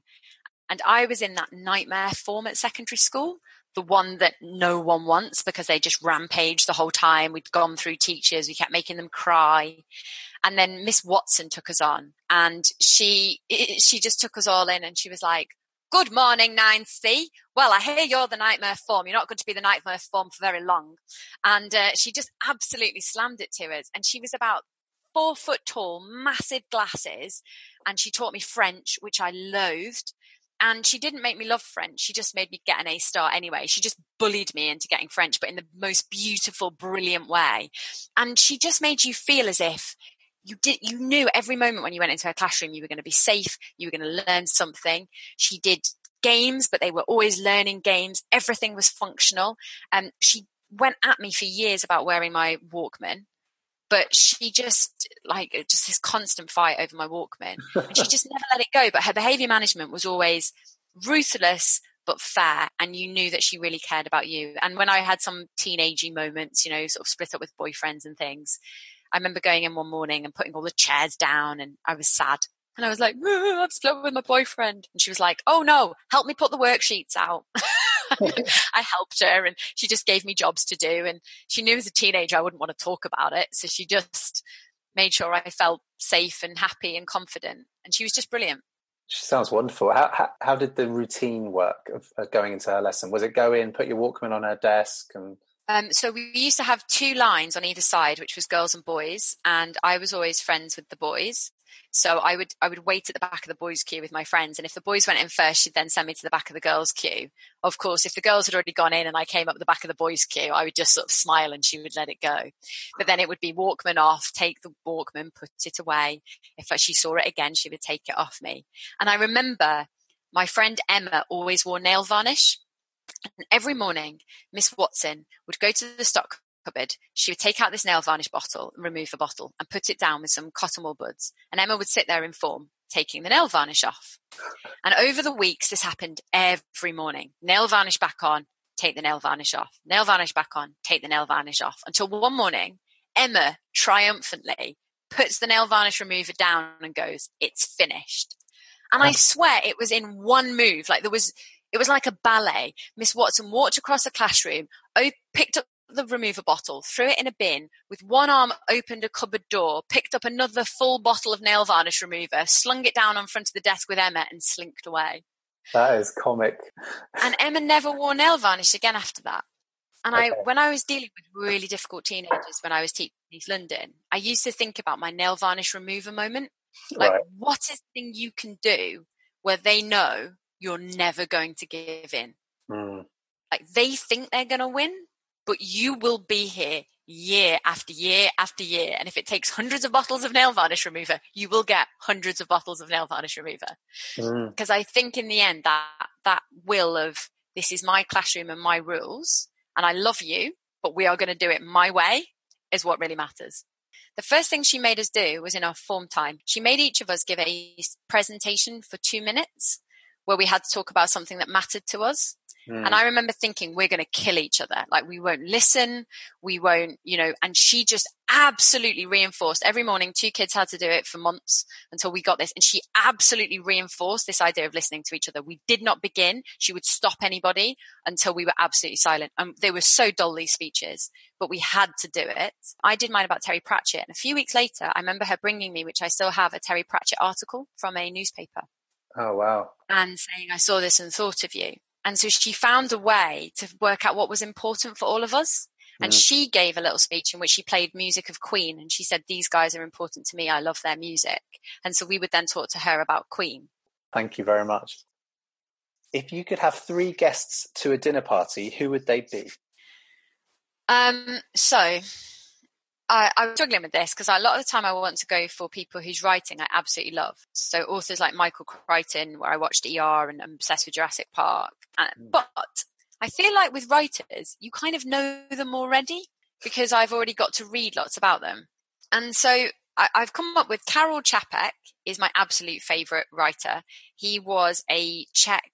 and I was in that nightmare form at secondary school. The one that no one wants because they just rampaged the whole time. We'd gone through teachers. We kept making them cry. And then Miss Watson took us on, and she she just took us all in, and she was like, good morning, nine C. Well, I hear you're the nightmare form. You're not going to be the nightmare form for very long. And uh, she just absolutely slammed it to us. And she was about four foot tall, massive glasses. And she taught me French, which I loathed. And she didn't make me love French. She just made me get an A star anyway. She just bullied me into getting French, but in the most beautiful, brilliant way. And she just made you feel as if you did, you knew every moment when you went into her classroom, you were going to be safe. You were going to learn something. She did games, but they were always learning games. Everything was functional. And um, she went at me for years about wearing my Walkman. But she just, like, just this constant fight over my Walkman. And she just never let it go. But her behaviour management was always ruthless but fair. And you knew that she really cared about you. And when I had some teenagey moments, you know, sort of split up with boyfriends and things, I remember going in one morning and putting all the chairs down. And I was sad. And I was like, I've split up with my boyfriend. And she was like, oh, no, help me put the worksheets out. I helped her, and she just gave me jobs to do, and she knew as a teenager I wouldn't want to talk about it, so she just made sure I felt safe and happy and confident, and she was just brilliant. She sounds wonderful. How, how, how did the routine work of, of going into her lesson? Was it go in, put your Walkman on her desk? And um, so we used to have two lines on either side, which was girls and boys, and I was always friends with the boys. So I would I would wait at the back of the boys' queue with my friends. And if the boys went in first, she'd then send me to the back of the girls' queue. Of course, if the girls had already gone in and I came up the back of the boys' queue, I would just sort of smile and she would let it go. But then it would be Walkman off, take the Walkman, put it away. If she saw it again, she would take it off me. And I remember my friend Emma always wore nail varnish. And every morning, Miss Watson would go to the stock cupboard, she would take out this nail varnish bottle and remove the bottle and put it down with some cotton wool buds. And Emma would sit there in form, taking the nail varnish off. And over the weeks, this happened every morning. Nail varnish back on, take the nail varnish off. Nail varnish back on, take the nail varnish off. Until one morning, Emma triumphantly puts the nail varnish remover down and goes, "It's finished." And I swear it was in one move. Like there was, it was like a ballet. Miss Watson walked across the classroom, op- picked up the remover bottle, threw it in a bin, with one arm opened a cupboard door, picked up another full bottle of nail varnish remover, slung it down in front of the desk with Emma and slinked away. That is comic. And Emma never wore nail varnish again after that. And okay. I, when I was dealing with really difficult teenagers when I was teaching in East London, I used to think about my nail varnish remover moment. Like, right. What is the thing you can do where they know you're never going to give in? Mm. Like, they think they're going to win, but you will be here year after year after year. And if it takes hundreds of bottles of nail varnish remover, you will get hundreds of bottles of nail varnish remover. Because mm. I think in the end, that that will of, this is my classroom and my rules, and I love you, but we are going to do it my way, is what really matters. The first thing she made us do was in our form time. She made each of us give a presentation for two minutes where we had to talk about something that mattered to us. Mm. And I remember thinking, we're going to kill each other. Like, we won't listen. We won't, you know, and she just absolutely reinforced every morning. Two kids had to do it for months until we got this. And she absolutely reinforced this idea of listening to each other. We did not begin. She would stop anybody until we were absolutely silent. And um, they were so dull, these speeches, but we had to do it. I did mine about Terry Pratchett. And a few weeks later, I remember her bringing me, which I still have, a Terry Pratchett article from a newspaper. Oh, wow. And saying, I saw this and thought of you. And so she found a way to work out what was important for all of us. And mm. she gave a little speech in which she played music of Queen. And she said, these guys are important to me. I love their music. And so we would then talk to her about Queen. Thank you very much. If you could have three guests to a dinner party, who would they be? Um, so I, I'm struggling with this because a lot of the time I want to go for people whose writing I absolutely love. So authors like Michael Crichton, where I watched E R and I'm obsessed with Jurassic Park. But I feel like with writers, you kind of know them already because I've already got to read lots about them. And so I, I've come up with Karel Čapek is my absolute favourite writer. He was a Czech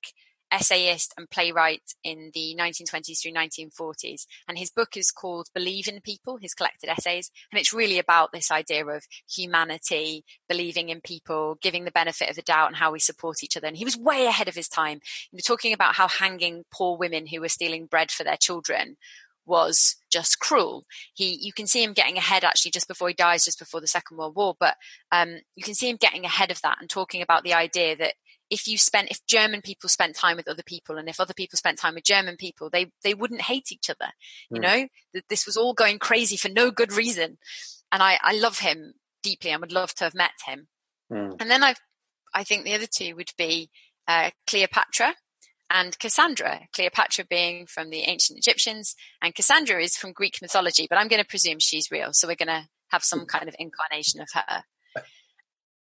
essayist and playwright in the nineteen twenties through nineteen forties. And his book is called Believe in People, his collected essays. And it's really about this idea of humanity, believing in people, giving the benefit of the doubt and how we support each other. And he was way ahead of his time. He was talking about how hanging poor women who were stealing bread for their children was just cruel. He, you can see him getting ahead actually just before he dies, just before the Second World War. But um, you can see him getting ahead of that and talking about the idea that If you spent, if German people spent time with other people and if other people spent time with German people, they, they wouldn't hate each other. You mm. know, that this was all going crazy for no good reason. And I, I love him deeply and would love to have met him. Mm. And then I, I think the other two would be uh, Cleopatra and Cassandra. Cleopatra being from the ancient Egyptians and Cassandra is from Greek mythology, but I'm going to presume she's real. So we're going to have some kind of incarnation of her.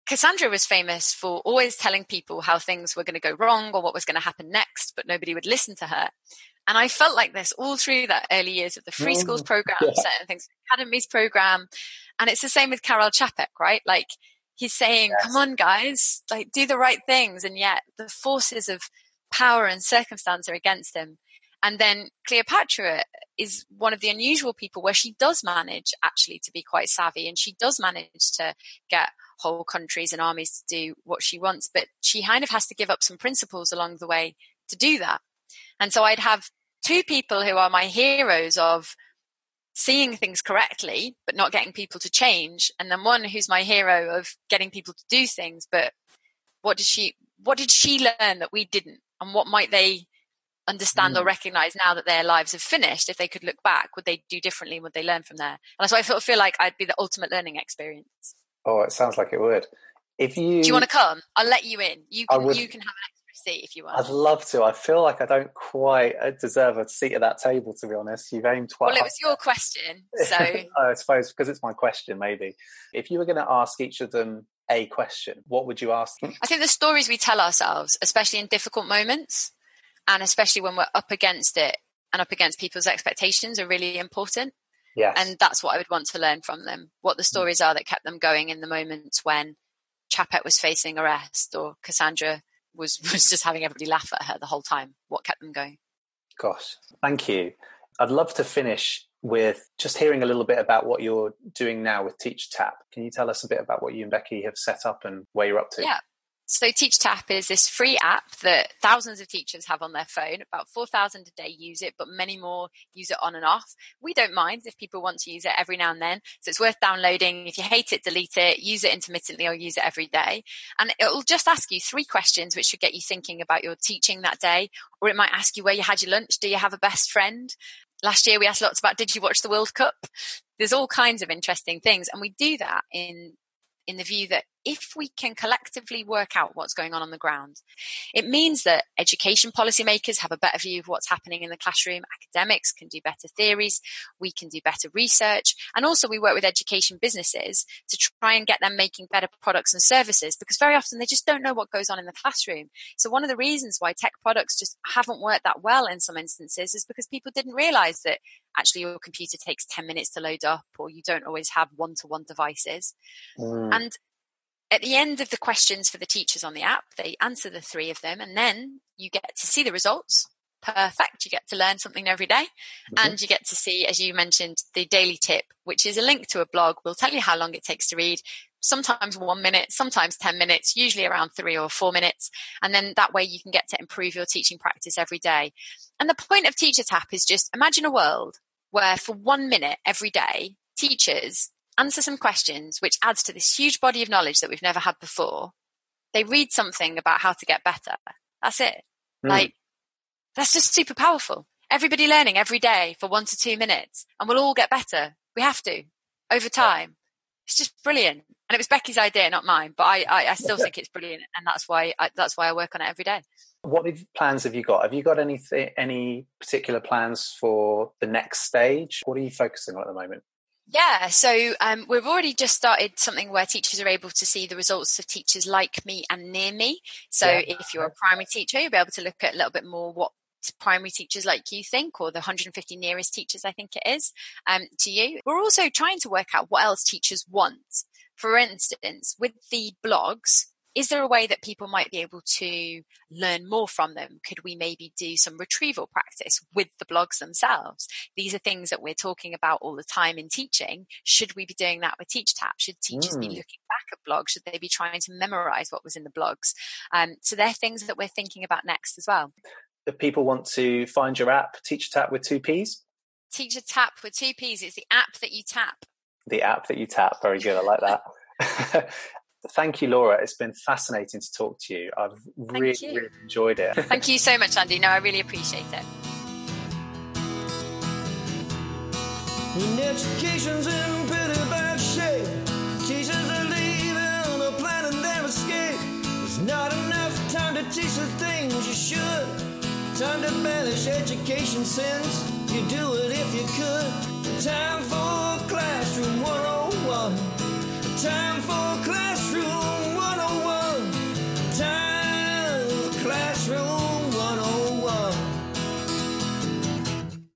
Cassandra was famous for always telling people how things were going to go wrong or what was going to happen next, but nobody would listen to her. And I felt like this all through the early years of the Free Schools program, yeah. certain things, Academies program. And it's the same with Karel Čapek, right? Like he's saying, yes. come on guys, like do the right things. And yet the forces of power and circumstance are against him. And then Cleopatra is one of the unusual people where she does manage actually to be quite savvy and she does manage to get whole countries and armies to do what she wants, but she kind of has to give up some principles along the way to do that. And so I'd have two people who are my heroes of seeing things correctly, but not getting people to change. And then one who's my hero of getting people to do things, but what did she, what did she learn that we didn't? And what might they understand mm. or recognize now that their lives have finished? If they could look back, would they do differently? Would they learn from there? And so I feel, feel like I'd be the ultimate learning experience. Oh, it sounds like it would. If you do you want to come? I'll let you in. You can, would, you can have an extra seat if you want. I'd love to. I feel like I don't quite deserve a seat at that table, to be honest. You've aimed quite Well, high. It was your question, so. I suppose because it's my question, maybe. If you were going to ask each of them a question, what would you ask them? I think the stories we tell ourselves, especially in difficult moments, and especially when we're up against it and up against people's expectations, are really important. Yes. And that's what I would want to learn from them, what the stories are that kept them going in the moments when Čapek was facing arrest or Cassandra was, was just having everybody laugh at her the whole time. What kept them going? Gosh, thank you. I'd love to finish with just hearing a little bit about what you're doing now with Teacher Tap. Can you tell us a bit about what you and Becky have set up and where you're up to? Yeah. So Teacher Tap is this free app that thousands of teachers have on their phone. About four thousand a day use it, but many more use it on and off. We don't mind if people want to use it every now and then. So it's worth downloading. If you hate it, delete it, use it intermittently or use it every day. And it'll just ask you three questions, which should get you thinking about your teaching that day. Or it might ask you where you had your lunch. Do you have a best friend? Last year, we asked lots about, did you watch the World Cup? There's all kinds of interesting things. And we do that in in the view that if we can collectively work out what's going on on the ground, it means that education policymakers have a better view of what's happening in the classroom, academics can do better theories, we can do better research, and also we work with education businesses to try and get them making better products and services, because very often they just don't know what goes on in the classroom. So one of the reasons why tech products just haven't worked that well in some instances is because people didn't realise that actually your computer takes ten minutes to load up, or you don't always have one-to-one devices. Mm. And at the end of the questions for the teachers on the app, they answer the three of them, and then you get to see the results. Perfect. You get to learn something every day. Mm-hmm. And you get to see, as you mentioned, the daily tip, which is a link to a blog. We'll tell you how long it takes to read, sometimes one minute, sometimes ten minutes, usually around three or four minutes. And then that way you can get to improve your teaching practice every day. And the point of Teacher Tap is just imagine a world where for one minute every day, teachers answer some questions, which adds to this huge body of knowledge that we've never had before. They read something about how to get better. That's it. Mm. Like, that's just super powerful. Everybody learning every day for one to two minutes, and we'll all get better. We have to, over time. Yeah. It's just brilliant. And it was Becky's idea, not mine, but I, I, I still think it's brilliant. And that's why I, that's why I work on it every day. What plans have you got? Have you got any, any particular plans for the next stage? What are you focusing on at the moment? Yeah, so um, we've already just started something where teachers are able to see the results of teachers like me and near me. So yeah. If you're a primary teacher, you'll be able to look at a little bit more what primary teachers like you think, or the one hundred fifty nearest teachers, I think it is, um, to you. We're also trying to work out what else teachers want. For instance, with the blogs, is there a way that people might be able to learn more from them? Could we maybe do some retrieval practice with the blogs themselves? These are things that we're talking about all the time in teaching. Should we be doing that with Teacher Tap? Should teachers mm. be looking back at blogs? Should they be trying to memorize what was in the blogs? Um, so they're things that we're thinking about next as well. If people want to find your app, Teacher Tap with two Ps? Teacher Tap with two Ps. It's the app that you tap. The app that you tap. Very good. I like that. Thank you, Laura. It's been fascinating to talk to you. I've really, you. really enjoyed it. Thank you so much, Andy. No, I really appreciate it. When education's in pretty bad shape, teachers are leaving on a planet they've escaped. There's not enough time to teach the things you should. Time to banish education since you do it if you could. Time for Classroom one oh one. Time for Classroom. Classroom.